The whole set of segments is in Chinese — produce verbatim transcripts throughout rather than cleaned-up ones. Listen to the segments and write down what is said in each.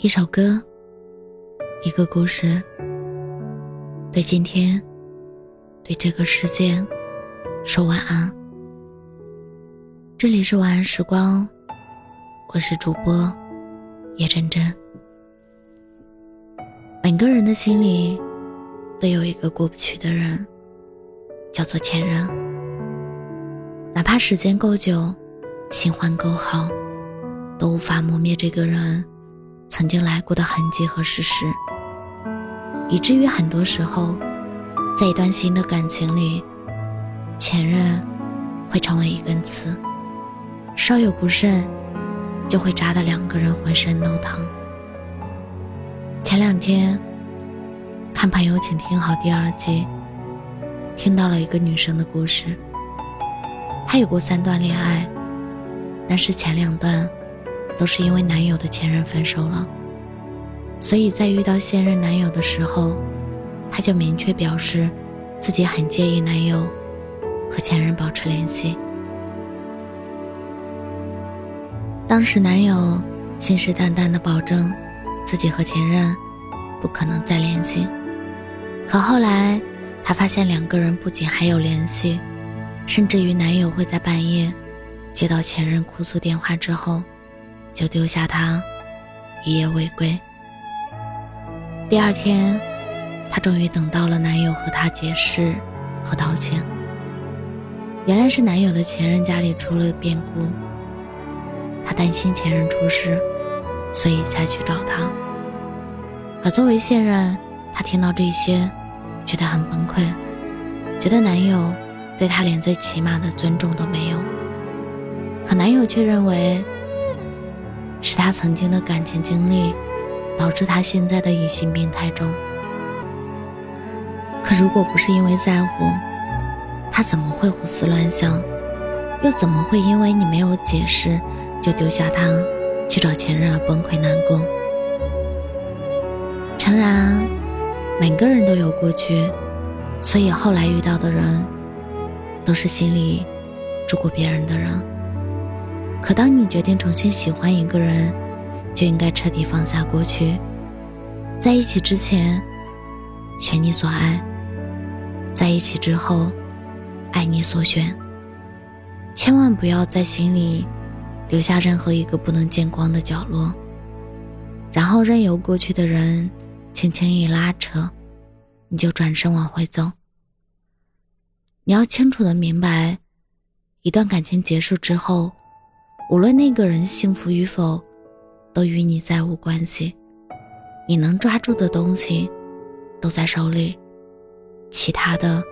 一首歌，一个故事，对今天，对这个世界说晚安。这里是晚安时光，我是主播叶真真。每个人的心里都有一个过不去的人，叫做前任。哪怕时间够久，新欢够好，都无法磨灭这个人曾经来过的痕迹和事实，以至于很多时候，在一段新的感情里，前任会成为一根刺，稍有不慎就会扎得两个人浑身都疼。前两天看朋友请听好第二季，听到了一个女生的故事。她有过三段恋爱，但是前两段都是因为男友的前任分手了，所以在遇到现任男友的时候，她就明确表示自己很介意男友和前任保持联系。当时男友信誓旦旦地保证自己和前任不可能再联系，可后来她发现两个人不仅还有联系，甚至于男友会在半夜接到前任哭诉电话之后就丢下他一夜未归。第二天她终于等到了男友和她解释和道歉，原来是男友的前任家里出了变故，她担心前任出事，所以才去找他。而作为现任，她听到这些觉得很崩溃，觉得男友对她连最起码的尊重都没有。可男友却认为是他曾经的感情经历导致他现在的疑心病太重，可如果不是因为在乎，他怎么会胡思乱想，又怎么会因为你没有解释就丢下他去找前任而崩溃难过。诚然，每个人都有过去，所以后来遇到的人都是心里住过别人的人。可当你决定重新喜欢一个人，就应该彻底放下过去。在一起之前，选你所爱；在一起之后，爱你所选。千万不要在心里留下任何一个不能见光的角落，然后任由过去的人轻轻一拉扯，你就转身往回走。你要清楚地明白，一段感情结束之后，无论那个人幸福与否，都与你再无关系。你能抓住的东西都在手里，其他的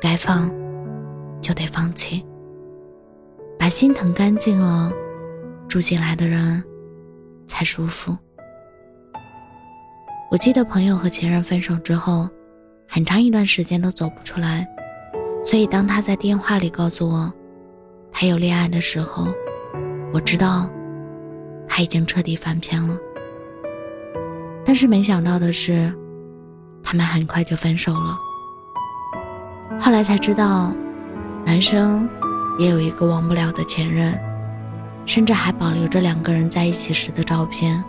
该放就得放弃。把心疼干净了，住进来的人才舒服。我记得朋友和前任分手之后，很长一段时间都走不出来，所以当他在电话里告诉我他有恋爱的时候，我知道他已经彻底翻篇了。但是没想到的是，他们很快就分手了。后来才知道，男生也有一个忘不了的前任，甚至还保留着两个人在一起时的照片，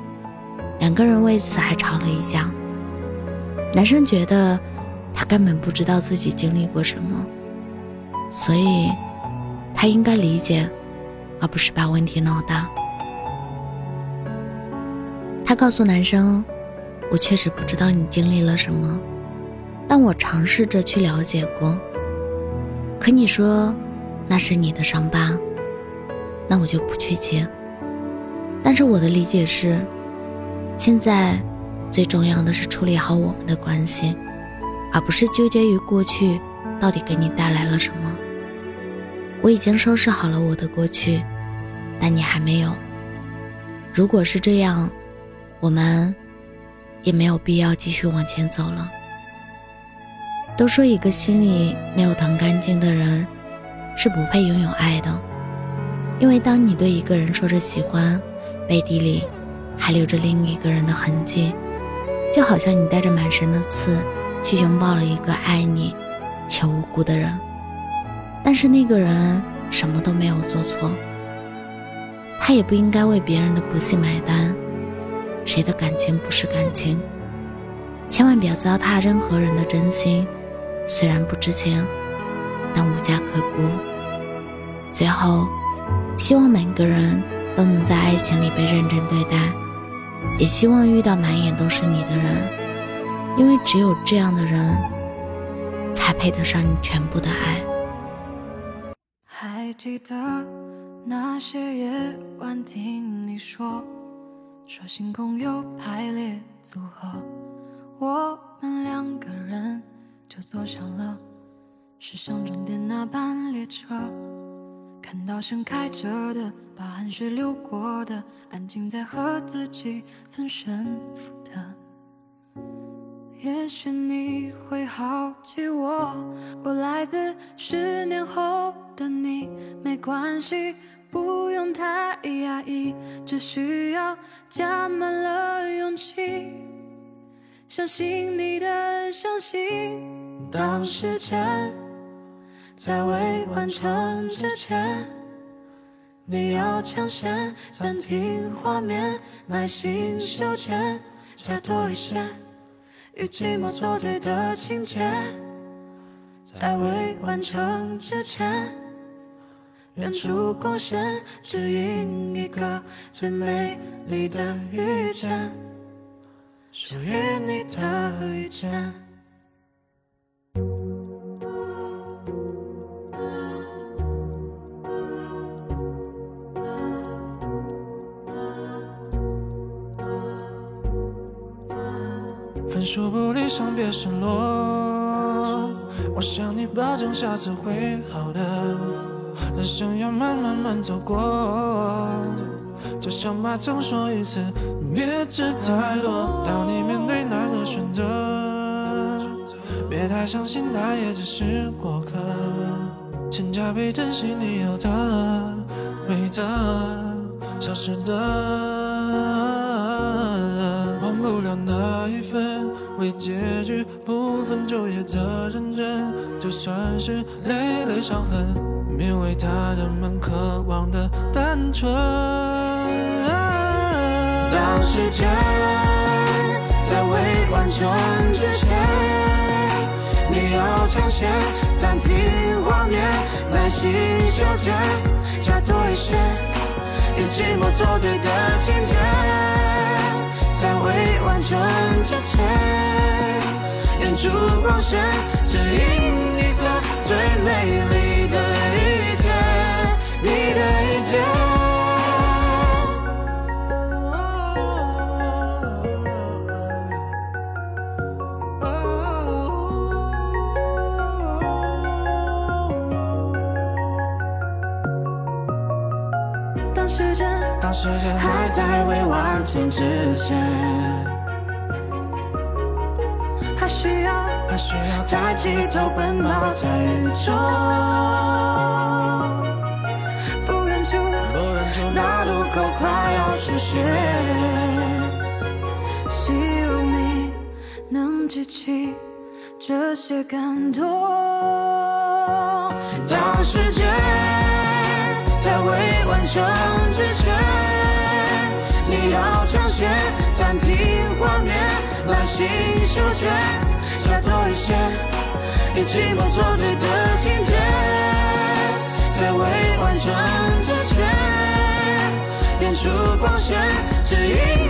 两个人为此还吵了一架。男生觉得他根本不知道自己经历过什么，所以他应该理解，而不是把问题闹大。他告诉男生，我确实不知道你经历了什么，但我尝试着去了解过。可你说那是你的伤疤，那我就不去接。但是我的理解是，现在最重要的是处理好我们的关系，而不是纠结于过去到底给你带来了什么。我已经收拾好了我的过去，但你还没有。如果是这样，我们也没有必要继续往前走了。都说一个心里没有疼干净的人是不配拥有爱的，因为当你对一个人说着喜欢，背地里还留着另一个人的痕迹，就好像你带着满身的刺去拥抱了一个爱你且无辜的人，但是那个人什么都没有做错，他也不应该为别人的不幸买单，谁的感情不是感情，千万不要糟蹋任何人的真心，虽然不值钱，但无家可归。最后，希望每个人都能在爱情里被认真对待，也希望遇到满眼都是你的人，因为只有这样的人才配得上你全部的爱。还记得那些夜晚听你说说星空有排列组合，我们两个人就坐上了驶向终点那班列车，看到盛开着的，把汗水流过的，安静在和自己分身负的。也许你会好奇我，我来自十年后的你，没关系，不用太压抑，只需要加满了勇气，相信你的相信。当时间在未完成之前，你要抢先暂停画面，耐心修剪，加多一些与寂寞作对的情节。在未完成之前，远处光线指引一个最美丽的遇见，属于你的遇见。分手不离伤，别失落，我向你保证下次会好的。人生要慢慢慢走过，就像把曾说一次，别吃太多。当你面对那个选择，别太相信他也只是过客，请加倍珍惜你有的每则消失的。不了那一份为结局不分昼夜的认真，就算是累累伤痕，因为他人们渴望的单纯。当时间在未完成之前，你要抢先暂停画面，耐心修剪，加多一些与寂寞作对的情节。在未完成之前，远处光线指引一个最美丽的一天，你的一天。当时间当时间还在未完成之前，还需要还需要抬起头奔跑在宇宙，不远处那路口快要实现，希望你能记起这些感动。当时间在未完成之前，你要抢先暂停画面，耐心修剪，加多一些与寂寞作对的情节。在未完成之前，远处光线指引